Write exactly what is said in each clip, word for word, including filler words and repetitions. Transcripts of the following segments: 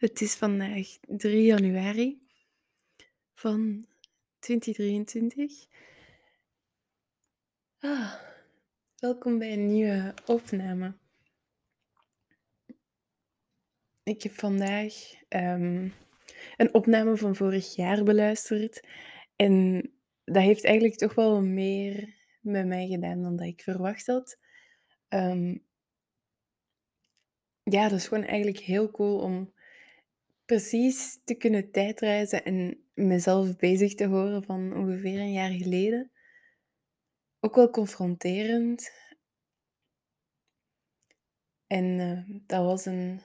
Het is vandaag drie januari van twintig drieëntwintig. Ah, welkom bij een nieuwe opname. Ik heb vandaag um, een opname van vorig jaar beluisterd. En dat heeft eigenlijk toch wel meer met mij gedaan dan dat ik verwacht had. Um, ja, dat is gewoon eigenlijk heel cool om precies te kunnen tijdreizen en mezelf bezig te horen van ongeveer een jaar geleden. Ook wel confronterend. En uh, dat was een,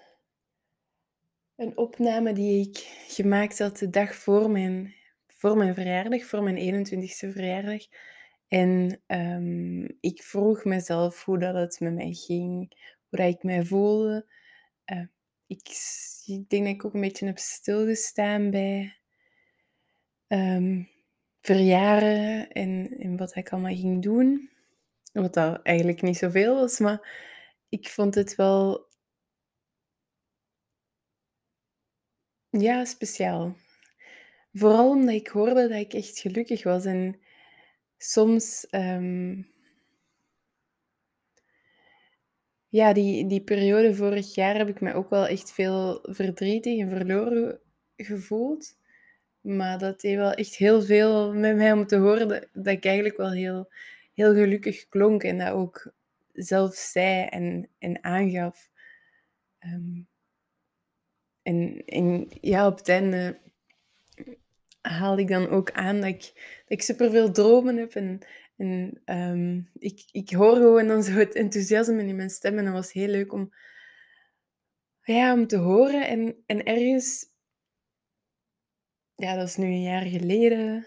een opname die ik gemaakt had de dag voor mijn, voor mijn verjaardag, voor mijn eenentwintigste verjaardag. En um, ik vroeg mezelf hoe dat het met mij ging, hoe dat ik mij voelde. Uh, Ik, ik denk dat ik ook een beetje heb stilgestaan bij um, verjaren en, en wat ik allemaal ging doen. Wat dat eigenlijk niet zoveel was, maar ik vond het wel ja, speciaal. Vooral omdat ik hoorde dat ik echt gelukkig was. En soms Um, Ja, die, die periode vorig jaar heb ik me ook wel echt veel verdrietig en verloren gevoeld. Maar dat deed wel echt heel veel met mij om te horen dat, dat ik eigenlijk wel heel, heel gelukkig klonk. En dat ook zelf zei en, en aangaf. Um, en, en ja, op het einde haalde ik dan ook aan dat ik, dat ik superveel dromen heb en... En um, ik, ik hoor gewoon dan zo het enthousiasme in mijn stem. En dat was heel leuk om, ja, om te horen. En, en ergens, ja, dat is nu een jaar geleden,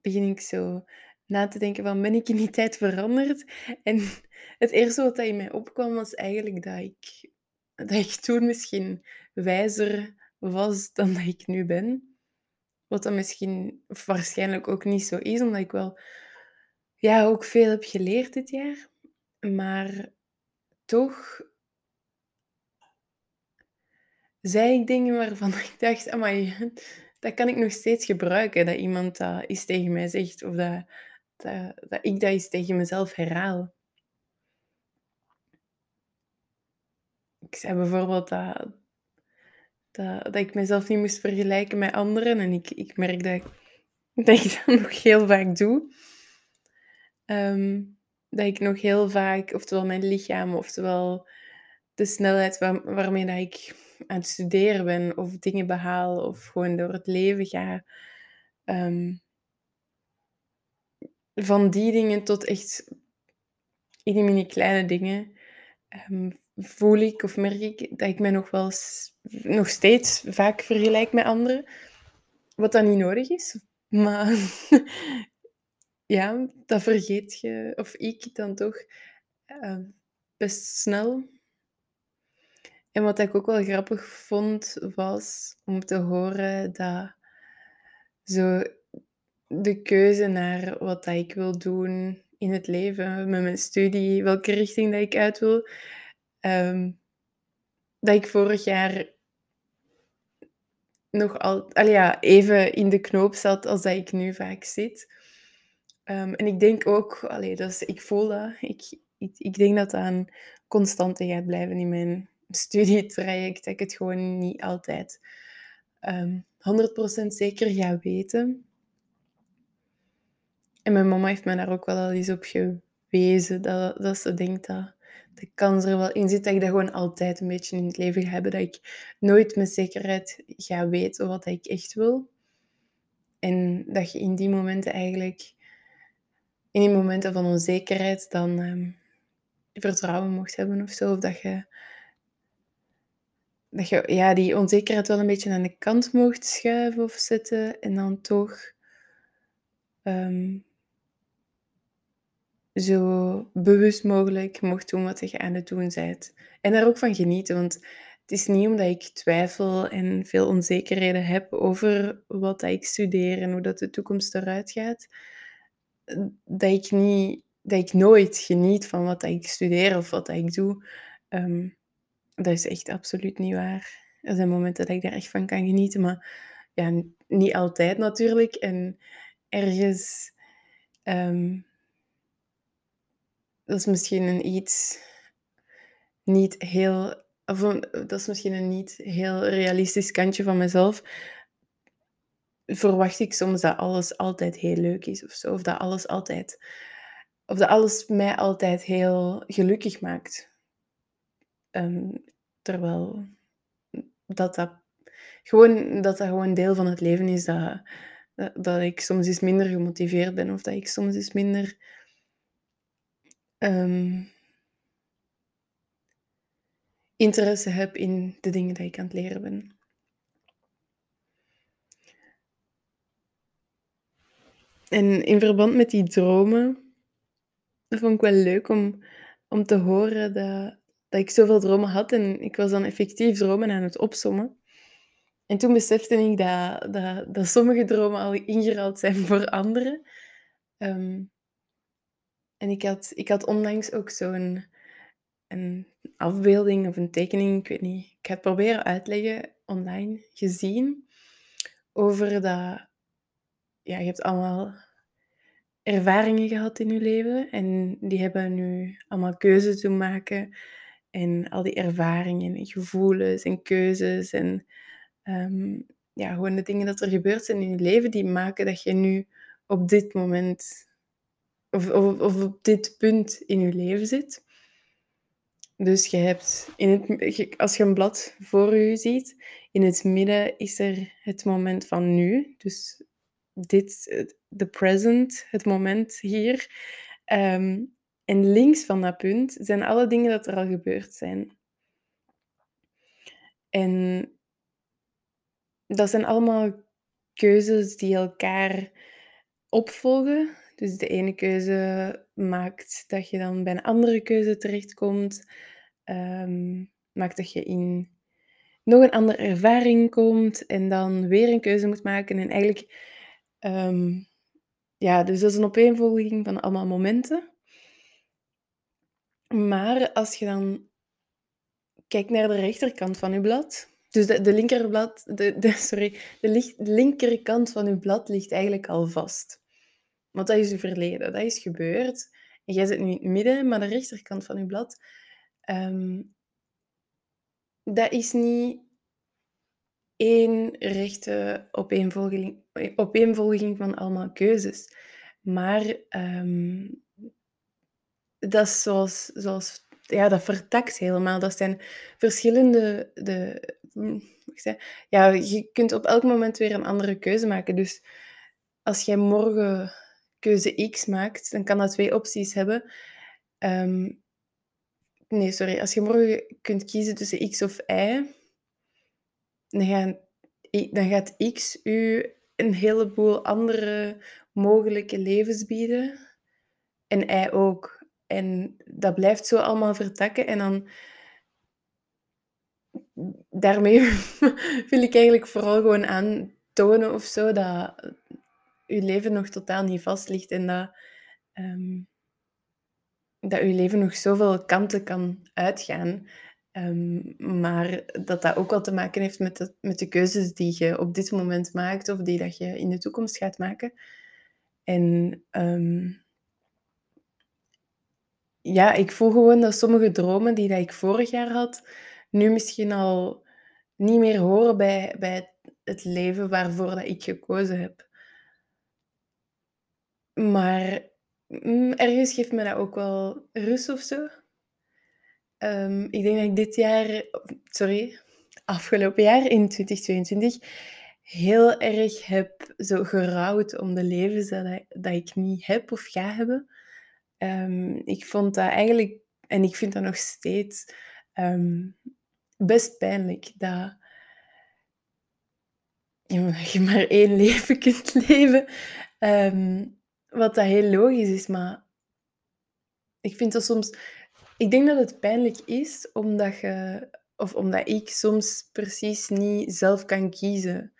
begin ik zo na te denken van, ben ik in die tijd veranderd? En het eerste wat dat in mij opkwam was eigenlijk dat ik, dat ik toen misschien wijzer was dan dat ik nu ben. Wat dan misschien of waarschijnlijk ook niet zo is, omdat ik wel... Ja, ook veel heb geleerd dit jaar, maar toch zei ik dingen waarvan ik dacht, amai, dat kan ik nog steeds gebruiken, dat iemand dat iets tegen mij zegt of dat, dat, dat ik dat iets tegen mezelf herhaal. Ik zei bijvoorbeeld dat, dat, dat ik mezelf niet moest vergelijken met anderen en ik, ik merk dat, dat ik dat nog heel vaak doe. Um, dat ik nog heel vaak, oftewel mijn lichaam, oftewel de snelheid waar, waarmee dat ik aan het studeren ben, of dingen behaal, of gewoon door het leven ga. Um, van die dingen tot echt in die mini kleine dingen um, voel ik of merk ik dat ik mij nog wel nog steeds vaak vergelijk met anderen. Wat dan niet nodig is, maar... Ja, dat vergeet je, of ik dan toch, uh, best snel. En wat ik ook wel grappig vond, was om te horen dat zo de keuze naar wat dat ik wil doen in het leven, met mijn studie, welke richting dat ik uit wil, um, dat ik vorig jaar nog al, al ja, even in de knoop zat als dat ik nu vaak zit. Um, en ik denk ook, allee, dus ik voel dat, ik, ik, ik denk dat dat een constante gaat blijven in mijn studietraject. Dat ik het gewoon niet altijd um, honderd procent zeker ga weten. En mijn mama heeft mij daar ook wel al eens op gewezen, dat, dat ze denkt dat de kans er wel in zit, dat ik dat gewoon altijd een beetje in het leven ga hebben. Dat ik nooit met zekerheid ga weten wat ik echt wil. En dat je in die momenten eigenlijk... in die momenten van onzekerheid dan um, vertrouwen mocht hebben of zo. Of dat je, dat je ja, die onzekerheid wel een beetje aan de kant mocht schuiven of zetten. En dan toch um, zo bewust mogelijk mocht doen wat je aan het doen bent. En daar ook van genieten. Want het is niet omdat ik twijfel en veel onzekerheden heb over wat ik studeer en hoe dat de toekomst eruit gaat... Dat ik, niet, dat ik nooit geniet van wat ik studeer of wat ik doe. Um, dat is echt absoluut niet waar. Er zijn momenten dat ik daar echt van kan genieten, maar ja, niet altijd natuurlijk. En ergens... Um, dat is misschien een iets niet heel... Of een, dat is misschien een niet heel realistisch kantje van mezelf. Verwacht ik soms dat alles altijd heel leuk is of zo. Of dat alles altijd... Of dat alles mij altijd heel gelukkig maakt. Um, terwijl dat dat gewoon, dat dat gewoon deel van het leven is. Dat, dat, dat ik soms eens minder gemotiveerd ben. Of dat ik soms eens minder... Um, interesse heb in de dingen die ik aan het leren ben. En in verband met die dromen, dat vond ik wel leuk om, om te horen dat, dat ik zoveel dromen had en ik was dan effectief dromen aan het opsommen. En toen besefte ik dat, dat, dat sommige dromen al ingeruild zijn voor andere. Um, en ik had, ik had onlangs ook zo'n... een afbeelding of een tekening, ik weet niet. Ik ga het proberen uitleggen, online gezien. Over dat... Ja, je hebt allemaal ervaringen gehad in je leven. En die hebben nu allemaal keuzes te maken. En al die ervaringen en gevoelens en keuzes. En um, ja, gewoon de dingen dat er gebeurd zijn in je leven. Die maken dat je nu op dit moment... Of, of, of op dit punt in je leven zit. Dus je hebt, in het, als je een blad voor je ziet, in het midden is er het moment van nu. Dus dit, the present, het moment hier. Um, en links van dat punt zijn alle dingen dat er al gebeurd zijn. En dat zijn allemaal keuzes die elkaar opvolgen. Dus de ene keuze maakt dat je dan bij een andere keuze terechtkomt. Um, maakt dat je in nog een andere ervaring komt. En dan weer een keuze moet maken. En eigenlijk... Um, ja, dus dat is een opeenvolging van allemaal momenten. Maar als je dan kijkt naar de rechterkant van je blad... Dus de, de linkerblad... De, de, sorry, de, licht, de linkerkant van je blad ligt eigenlijk al vast. Want dat is je verleden, dat is gebeurd. En jij zit nu in het midden, maar de rechterkant van je blad... Um, dat is niet één rechte opeenvolging, opeenvolging van allemaal keuzes. Maar um, dat is zoals... zoals ja, dat vertakt helemaal. Dat zijn verschillende... De, ik zei, ja, je kunt op elk moment weer een andere keuze maken. Dus als jij morgen... keuze X maakt, dan kan dat twee opties hebben. Um, nee, sorry. Als je morgen kunt kiezen tussen X of Y, dan, gaan, dan gaat X u een heleboel andere mogelijke levens bieden. En Y ook. En dat blijft zo allemaal vertakken. En dan... Daarmee wil ik eigenlijk vooral gewoon aantonen of zo, dat... uw leven nog totaal niet vast ligt en dat, um, dat uw leven nog zoveel kanten kan uitgaan. Um, maar dat dat ook wel te maken heeft met de, met de keuzes die je op dit moment maakt of die dat je in de toekomst gaat maken. En um, ja, ik voel gewoon dat sommige dromen die dat ik vorig jaar had, nu misschien al niet meer horen bij, bij het leven waarvoor dat ik gekozen heb. Maar ergens geeft me dat ook wel rust of zo. Um, ik denk dat ik dit jaar, sorry, afgelopen jaar in twintig tweeëntwintig, heel erg heb zo gerouwd om de levens dat, dat ik niet heb of ga hebben. Um, ik vond dat eigenlijk, en ik vind dat nog steeds, um, best pijnlijk dat... dat je maar één leven kunt leven. Um, Wat dat heel logisch is, maar ik vind dat soms... Ik denk dat het pijnlijk is, omdat je... Of omdat ik soms precies niet zelf kan kiezen.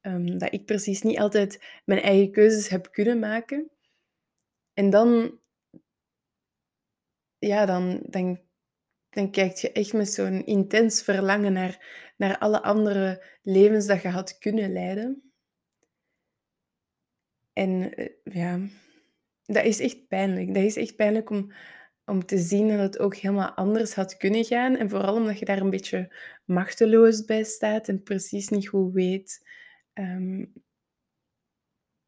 Um, dat ik precies niet altijd mijn eigen keuzes heb kunnen maken. En dan... Ja, dan, dan, dan kijk je echt met zo'n intens verlangen naar, naar alle andere levens dat je had kunnen leiden. En ja, dat is echt pijnlijk. Dat is echt pijnlijk om, om te zien dat het ook helemaal anders had kunnen gaan. En vooral omdat je daar een beetje machteloos bij staat en precies niet goed weet um,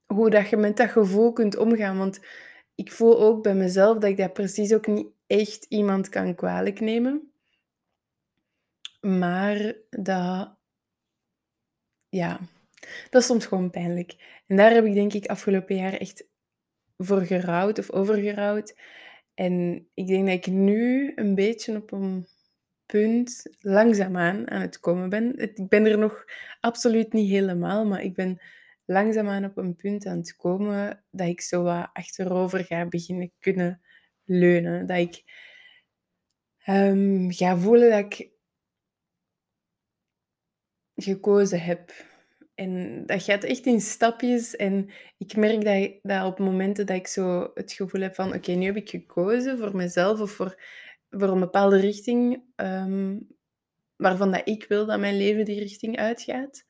hoe dat je met dat gevoel kunt omgaan. Want ik voel ook bij mezelf dat ik daar precies ook niet echt iemand kan kwalijk nemen. Maar dat... Ja, dat is soms gewoon pijnlijk. En daar heb ik denk ik afgelopen jaar echt voor gerouwd of overgerouwd. En ik denk dat ik nu een beetje op een punt langzaamaan aan het komen ben. Ik ben er nog absoluut niet helemaal, maar ik ben langzaamaan op een punt aan het komen dat ik zo wat achterover ga beginnen kunnen leunen. Dat ik um, ga voelen dat ik gekozen heb. En dat gaat echt in stapjes. En ik merk dat, dat op momenten dat ik zo het gevoel heb van... Oké, okay, nu heb ik gekozen voor mezelf of voor, voor een bepaalde richting... Um, waarvan dat ik wil dat mijn leven die richting uitgaat.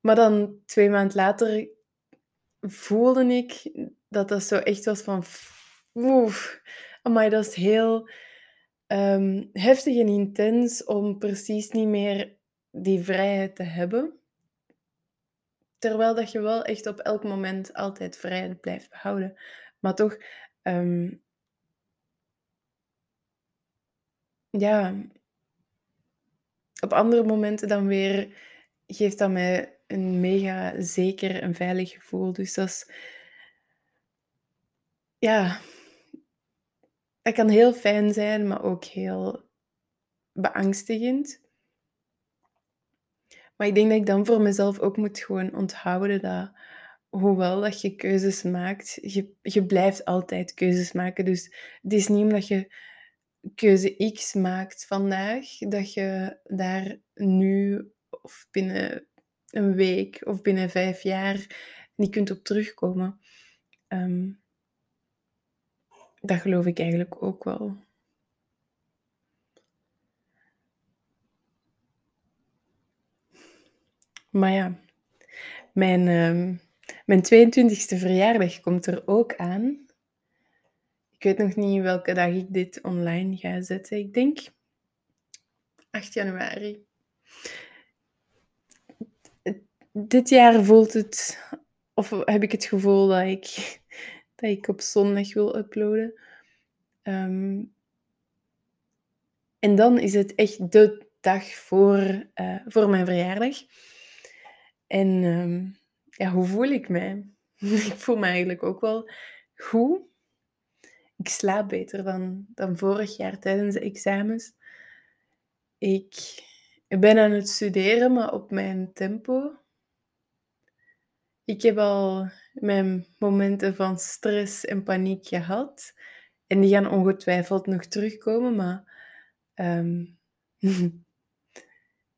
Maar dan twee maanden later voelde ik dat dat zo echt was van... Oef, amai, dat is heel um, heftig en intens om precies niet meer die vrijheid te hebben. Terwijl dat je wel echt op elk moment altijd vrijheid blijft behouden. Maar toch, um, ja, op andere momenten dan weer geeft dat mij een mega zeker en veilig gevoel. Dus dat is, ja, dat kan heel fijn zijn, maar ook heel beangstigend. Maar ik denk dat ik dan voor mezelf ook moet gewoon onthouden dat, hoewel dat je keuzes maakt, je, je blijft altijd keuzes maken. Dus het is niet omdat je keuze X maakt vandaag, dat je daar nu of binnen een week of binnen vijf jaar niet kunt op terugkomen. Um, dat geloof ik eigenlijk ook wel. Maar ja, mijn, uh, mijn tweeëntwintigste verjaardag komt er ook aan. Ik weet nog niet welke dag ik dit online ga zetten. Ik denk acht januari. Dit jaar voelt het... Of heb ik het gevoel dat ik, dat ik op zondag wil uploaden. Um, en dan is het echt de dag voor, uh, voor mijn verjaardag. En um, ja, hoe voel ik mij? Ik voel me eigenlijk ook wel goed. Ik slaap beter dan, dan vorig jaar tijdens de examens. Ik ben aan het studeren, maar op mijn tempo. Ik heb al mijn momenten van stress en paniek gehad. En die gaan ongetwijfeld nog terugkomen, maar um,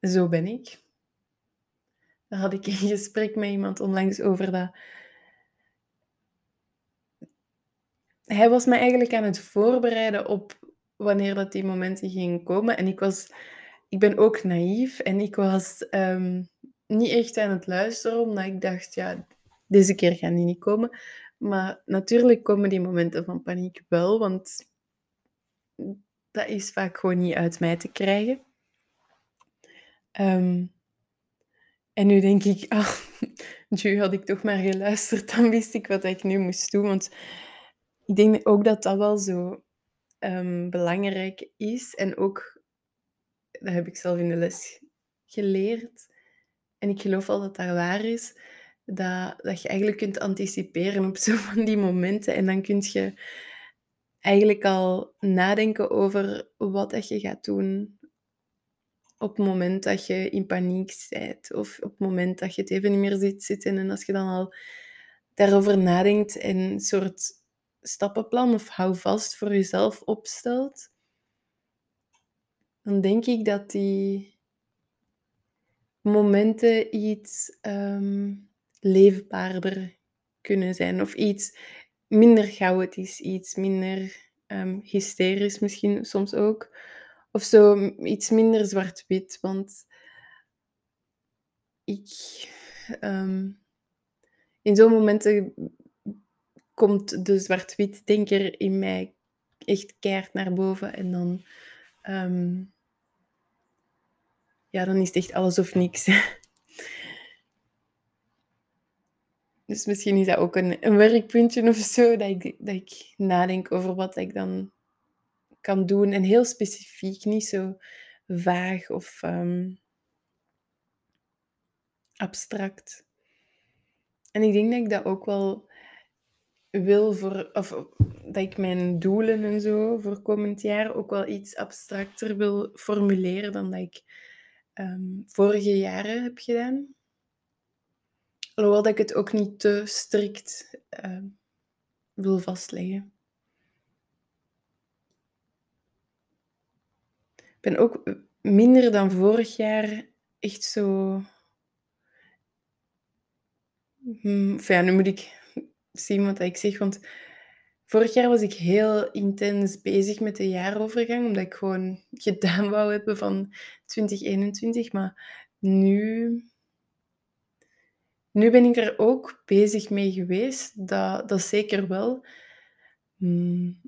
zo ben ik. Daar had ik een gesprek met iemand onlangs over dat... Hij was me eigenlijk aan het voorbereiden op wanneer dat die momenten gingen komen. En ik was... Ik ben ook naïef en ik was um, niet echt aan het luisteren, omdat ik dacht, ja, deze keer gaan die niet komen. Maar natuurlijk komen die momenten van paniek wel, want dat is vaak gewoon niet uit mij te krijgen. Um, En nu denk ik, ah, nu had ik toch maar geluisterd, dan wist ik wat ik nu moest doen. Want ik denk ook dat dat wel zo um, belangrijk is. En ook, dat heb ik zelf in de les geleerd. En ik geloof al dat dat waar is. Dat, dat je eigenlijk kunt anticiperen op zo van die momenten. En dan kun je eigenlijk al nadenken over wat dat je gaat doen. Op het moment dat je in paniek bent. Of op het moment dat je het even niet meer ziet zitten. En als je dan al daarover nadenkt. En een soort stappenplan of houvast voor jezelf opstelt. Dan denk ik dat die momenten iets um, leefbaarder kunnen zijn. Of iets minder chaotisch. Iets minder um, hysterisch misschien soms ook. Of zo iets minder zwart-wit, want ik... Um, in zo'n momenten komt de zwart-wit-denker in mij echt keihard naar boven. En dan... Um, ja, dan is het echt alles of niks. Dus misschien is dat ook een, een werkpuntje of zo, dat ik, dat ik nadenk over wat ik dan kan doen. En heel specifiek, niet zo vaag of um, abstract. En ik denk dat ik dat ook wel wil voor... Of dat ik mijn doelen en zo voor komend jaar ook wel iets abstracter wil formuleren dan dat ik um, vorige jaren heb gedaan. Alhoewel dat ik het ook niet te strikt uh, wil vastleggen. Ik ben ook minder dan vorig jaar echt zo... Of ja, nu moet ik zien wat ik zeg, want vorig jaar was ik heel intens bezig met de jaarovergang, omdat ik gewoon gedaan wou hebben van twintig eenentwintig, maar nu... Nu ben ik er ook bezig mee geweest, dat, dat zeker wel. Hmm.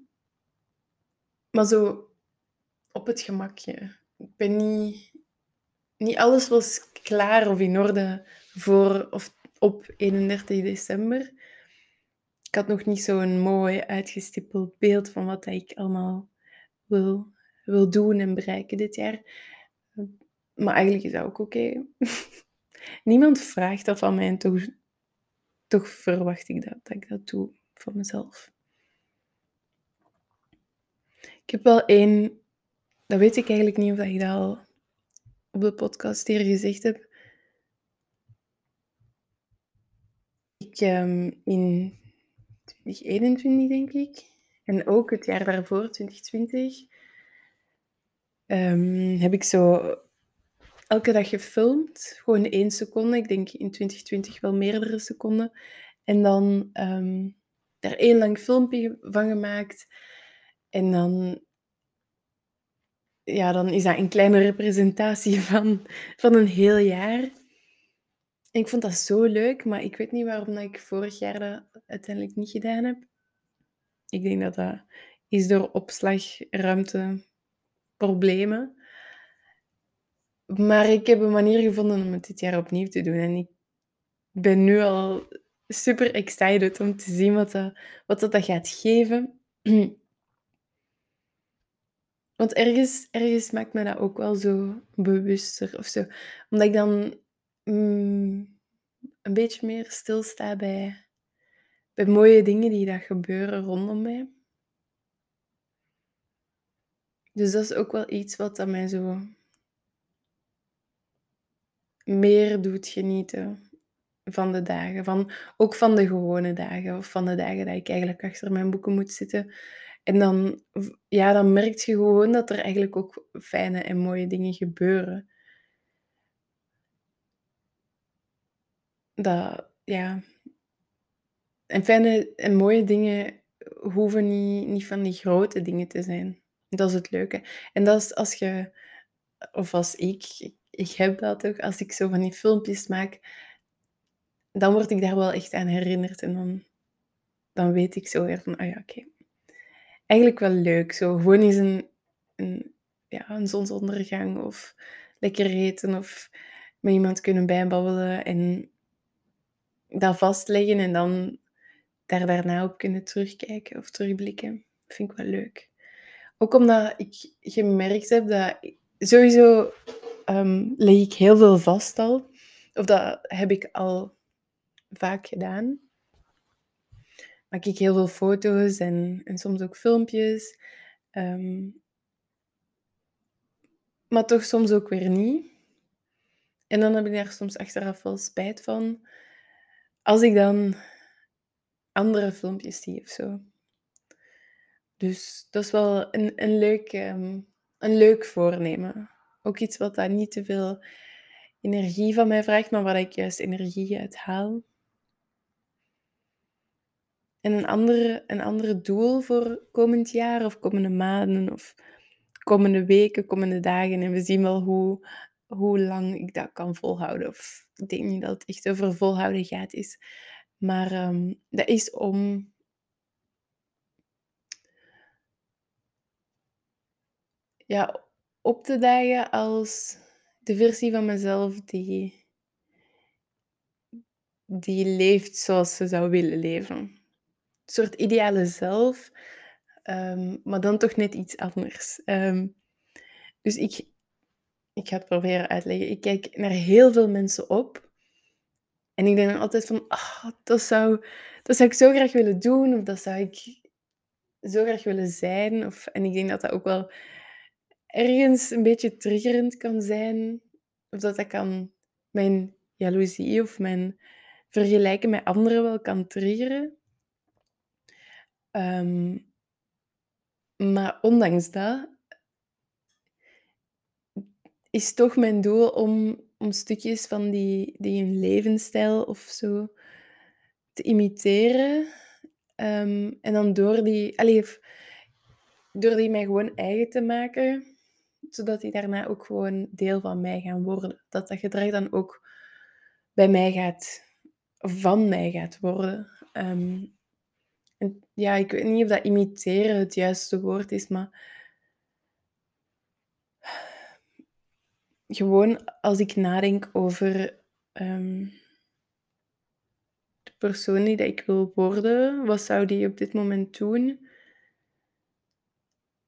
Maar zo op het gemakje. Ik ben niet... Niet alles was klaar of in orde voor of op eenendertig december. Ik had nog niet zo'n mooi uitgestippeld beeld van wat ik allemaal wil, wil doen en bereiken dit jaar. Maar eigenlijk is dat ook oké. Niemand vraagt dat van mij en toch, toch verwacht ik dat, dat ik dat doe van mezelf. Ik heb wel één, dat weet ik eigenlijk niet of ik dat al op de podcast hier gezegd heb. Ik, um, in twintig eenentwintig denk ik, en ook het jaar daarvoor, twintig twintig, um, heb ik zo... Elke dag gefilmd, gewoon één seconde. Ik denk in twintig twintig wel meerdere seconden. En dan um, daar één lang filmpje van gemaakt. En dan, ja, dan is dat een kleine representatie van, van een heel jaar. En ik vond dat zo leuk, maar ik weet niet waarom dat ik vorig jaar dat uiteindelijk niet gedaan heb. Ik denk dat dat is door opslagruimteproblemen. Maar ik heb een manier gevonden om het dit jaar opnieuw te doen. En ik ben nu al super excited om te zien wat dat, wat dat gaat geven. Want ergens, ergens maakt me dat ook wel zo bewuster of zo. Omdat ik dan mm, een beetje meer stilsta bij, bij mooie dingen die daar gebeuren rondom mij. Dus dat is ook wel iets wat dat mij zo... meer doet genieten van de dagen, van, ook van de gewone dagen, of van de dagen dat ik eigenlijk achter mijn boeken moet zitten. En dan, ja, dan merk je gewoon dat er eigenlijk ook fijne en mooie dingen gebeuren. Dat, ja. En fijne en mooie dingen hoeven niet, niet van die grote dingen te zijn. Dat is het leuke. En dat is als je, of als ik... Ik heb dat ook. Als ik zo van die filmpjes maak, dan word ik daar wel echt aan herinnerd. En dan, dan weet ik zo weer van, ah ja, oké. Okay. Eigenlijk wel leuk. Zo gewoon eens een, een, ja, een zonsondergang of lekker eten of met iemand kunnen bijbabbelen. En dat vastleggen en dan daar daarna op kunnen terugkijken of terugblikken. Vind ik wel leuk. Ook omdat ik gemerkt heb dat ik sowieso... Um, leg ik heel veel vast al. Of dat heb ik al vaak gedaan. Maak ik heel veel foto's en, en soms ook filmpjes. Um, maar toch soms ook weer niet. En dan heb ik daar soms achteraf wel spijt van. Als ik dan andere filmpjes zie of zo. Dus dat is wel een, een, leuk, um, een leuk voornemen. Ook iets wat daar niet te veel energie van mij vraagt, maar waar ik juist energie uit haal. En een ander, een ander doel voor komend jaar of komende maanden of komende weken, komende dagen. En we zien wel hoe, hoe lang ik dat kan volhouden. Of ik denk niet dat het echt over volhouden gaat is. Maar um, dat is om... ja, op te dagen als de versie van mezelf die, die leeft zoals ze zou willen leven. Een soort ideale zelf, um, maar dan toch net iets anders. Um, dus ik, ik ga het proberen uitleggen. Ik kijk naar heel veel mensen op. En ik denk dan altijd van, oh, dat, zou, dat zou ik zo graag willen doen. Of dat zou ik zo graag willen zijn. Of, en ik denk dat dat ook wel... ergens een beetje triggerend kan zijn. Of dat dat kan mijn jaloezie of mijn vergelijken met anderen wel kan triggeren. Um, maar ondanks dat is toch mijn doel om, om stukjes van die, die hun levensstijl of zo te imiteren. Um, en dan door die... Allee, door die mij gewoon eigen te maken, zodat die daarna ook gewoon deel van mij gaan worden. Dat dat gedrag dan ook bij mij gaat, van mij gaat worden. Um, en ja, ik weet niet of dat imiteren het juiste woord is, maar... gewoon als ik nadenk over um, de persoon die dat ik wil worden, wat zou die op dit moment doen...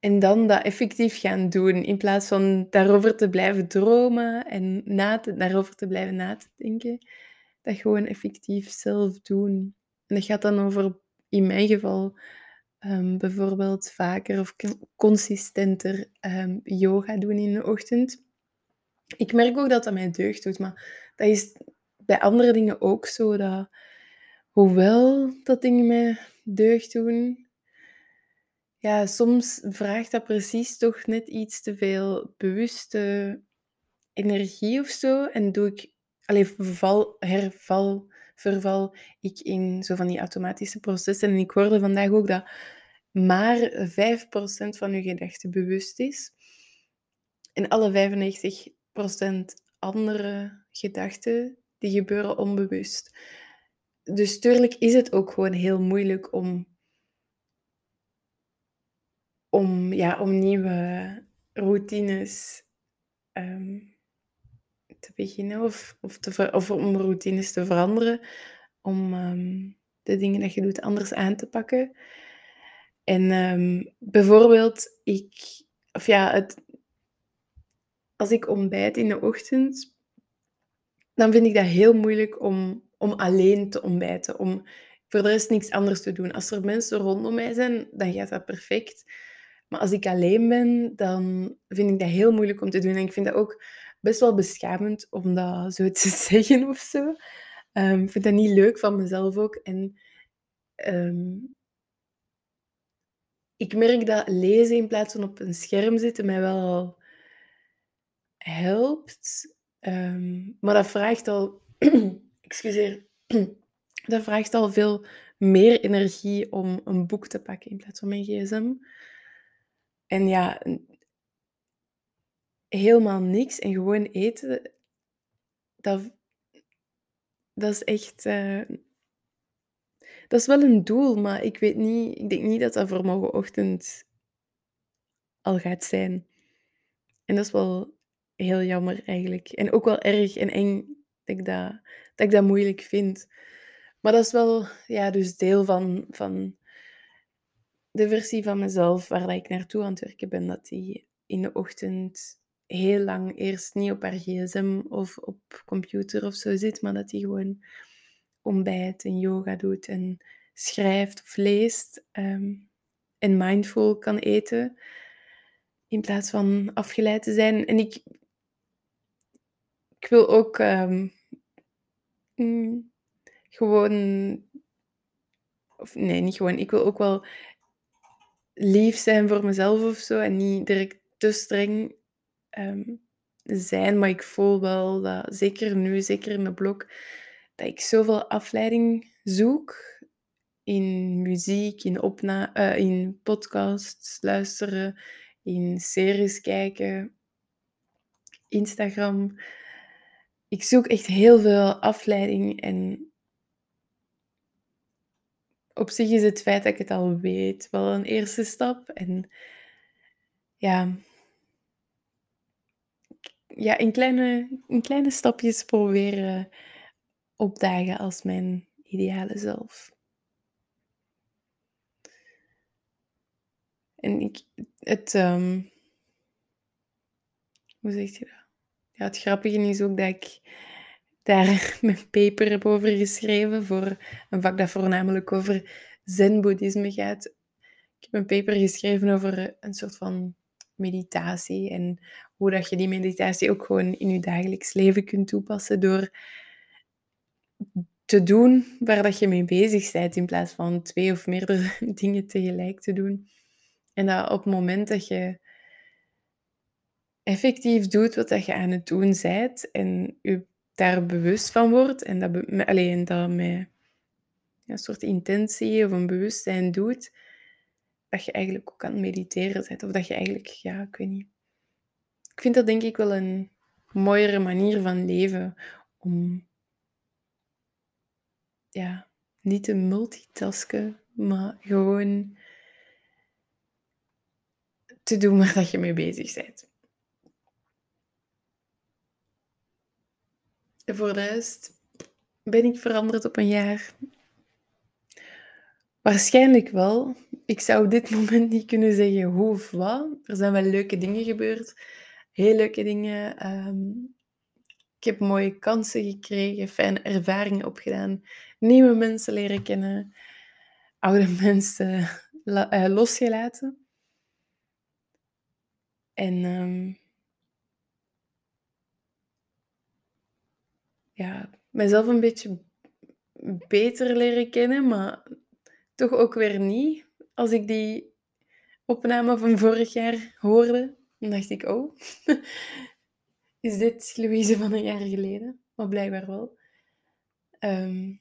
en dan dat effectief gaan doen, in plaats van daarover te blijven dromen en na te, daarover te blijven na te denken. Dat gewoon effectief zelf doen. En dat gaat dan over, in mijn geval, um, bijvoorbeeld vaker of consistenter um, yoga doen in de ochtend. Ik merk ook dat dat mij deugd doet, maar dat is bij andere dingen ook zo. Dat, hoewel dat dingen mij deugd doen... ja, soms vraagt dat precies toch net iets te veel bewuste energie of zo. En doe ik, allee, val, herval, verval ik in zo van die automatische processen. En ik hoorde vandaag ook dat maar vijf procent van je gedachten bewust is. En alle vijfennegentig procent andere gedachten, die gebeuren onbewust. Dus tuurlijk is het ook gewoon heel moeilijk om... Om, ja, om nieuwe routines um, te beginnen of, of, te ver- of om routines te veranderen. Om um, de dingen dat je doet anders aan te pakken. En um, bijvoorbeeld, ik, of ja, het, als ik ontbijt in de ochtend, dan vind ik dat heel moeilijk om, om alleen te ontbijten. Om voor de rest niks anders te doen. Als er mensen rondom mij zijn, dan gaat dat perfect. Maar als ik alleen ben, dan vind ik dat heel moeilijk om te doen. En ik vind dat ook best wel beschamend om dat zo te zeggen of zo. Um, ik vind dat niet leuk van mezelf ook. En um, ik merk dat lezen in plaats van op een scherm zitten mij wel helpt. Um, maar dat vraagt al... excuseer... dat vraagt al veel meer energie om een boek te pakken in plaats van mijn gsm. En ja, helemaal niks en gewoon eten, dat, dat is echt... Uh, dat is wel een doel, maar ik weet niet... Ik denk niet dat dat voor morgenochtend al gaat zijn. En dat is wel heel jammer eigenlijk. En ook wel erg en eng dat ik dat, dat, ik dat moeilijk vind. Maar dat is wel ja, dus deel van, van de versie van mezelf waar ik naartoe aan het werken ben. Dat die in de ochtend heel lang eerst niet op haar gsm of op computer of zo zit. Maar dat die gewoon ontbijt en yoga doet en schrijft of leest. Um, en mindful kan eten in plaats van afgeleid te zijn. En ik, ik wil ook... Um, mm, Gewoon, of nee, niet gewoon. Ik wil ook wel lief zijn voor mezelf of zo. En niet direct te streng um, zijn. Maar ik voel wel dat, zeker nu, zeker in de blog, dat ik zoveel afleiding zoek. In muziek, in, opna- uh, in podcasts, luisteren, in series kijken, Instagram. Ik zoek echt heel veel afleiding en op zich is het feit dat ik het al weet wel een eerste stap. En ja, ja in, kleine, in kleine stapjes proberen opdagen als mijn ideale zelf. En ik, het, um, hoe zeg je dat? Ja, het grappige is ook dat ik daar mijn paper heb over geschreven voor een vak dat voornamelijk over zen-boeddhisme gaat. Ik heb een paper geschreven over een soort van meditatie en hoe dat je die meditatie ook gewoon in je dagelijks leven kunt toepassen door te doen waar dat je mee bezig bent in plaats van twee of meerdere dingen tegelijk te doen. En dat op het moment dat je effectief doet wat je aan het doen bent en je daar bewust van wordt en dat, be- alleen dat met een soort intentie of een bewustzijn doet, dat je eigenlijk ook aan het mediteren bent. Of dat je eigenlijk, ja, ik weet niet. Ik vind dat denk ik wel een mooiere manier van leven om, ja, niet te multitasken, maar gewoon te doen waar dat je mee bezig bent. En voor de rest ben ik veranderd op een jaar. Waarschijnlijk wel. Ik zou op dit moment niet kunnen zeggen hoe of wat. Er zijn wel leuke dingen gebeurd. Heel leuke dingen. Um, ik heb mooie kansen gekregen. Fijne ervaringen opgedaan. Nieuwe mensen leren kennen. Oude mensen la- uh, losgelaten. En... Um, ja, mezelf een beetje beter leren kennen, maar toch ook weer niet. Als ik die opname van vorig jaar hoorde, dan dacht ik, oh, is dit Louise van een jaar geleden? Maar blijkbaar wel. Um,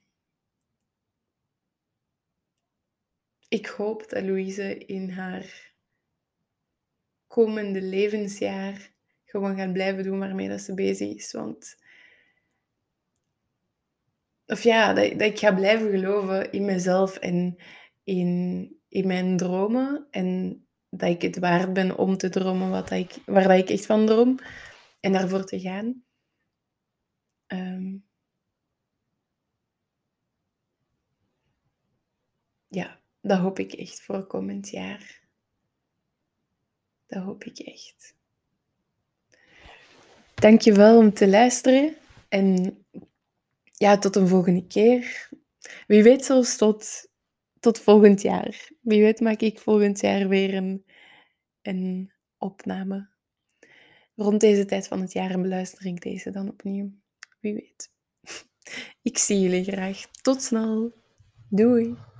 ik hoop dat Louise in haar komende levensjaar gewoon gaat blijven doen waarmee dat ze bezig is, want... Of ja, dat, dat ik ga blijven geloven in mezelf en in, in mijn dromen. En dat ik het waard ben om te dromen wat dat ik, waar dat ik echt van droom. En daarvoor te gaan. Um, ja, dat hoop ik echt voor komend jaar. Dat hoop ik echt. Dankjewel om te luisteren. En... ja, tot een volgende keer. Wie weet zelfs tot, tot volgend jaar. Wie weet maak ik volgend jaar weer een, een opname. Rond deze tijd van het jaar en beluister ik deze dan opnieuw. Wie weet. Ik zie jullie graag. Tot snel. Doei.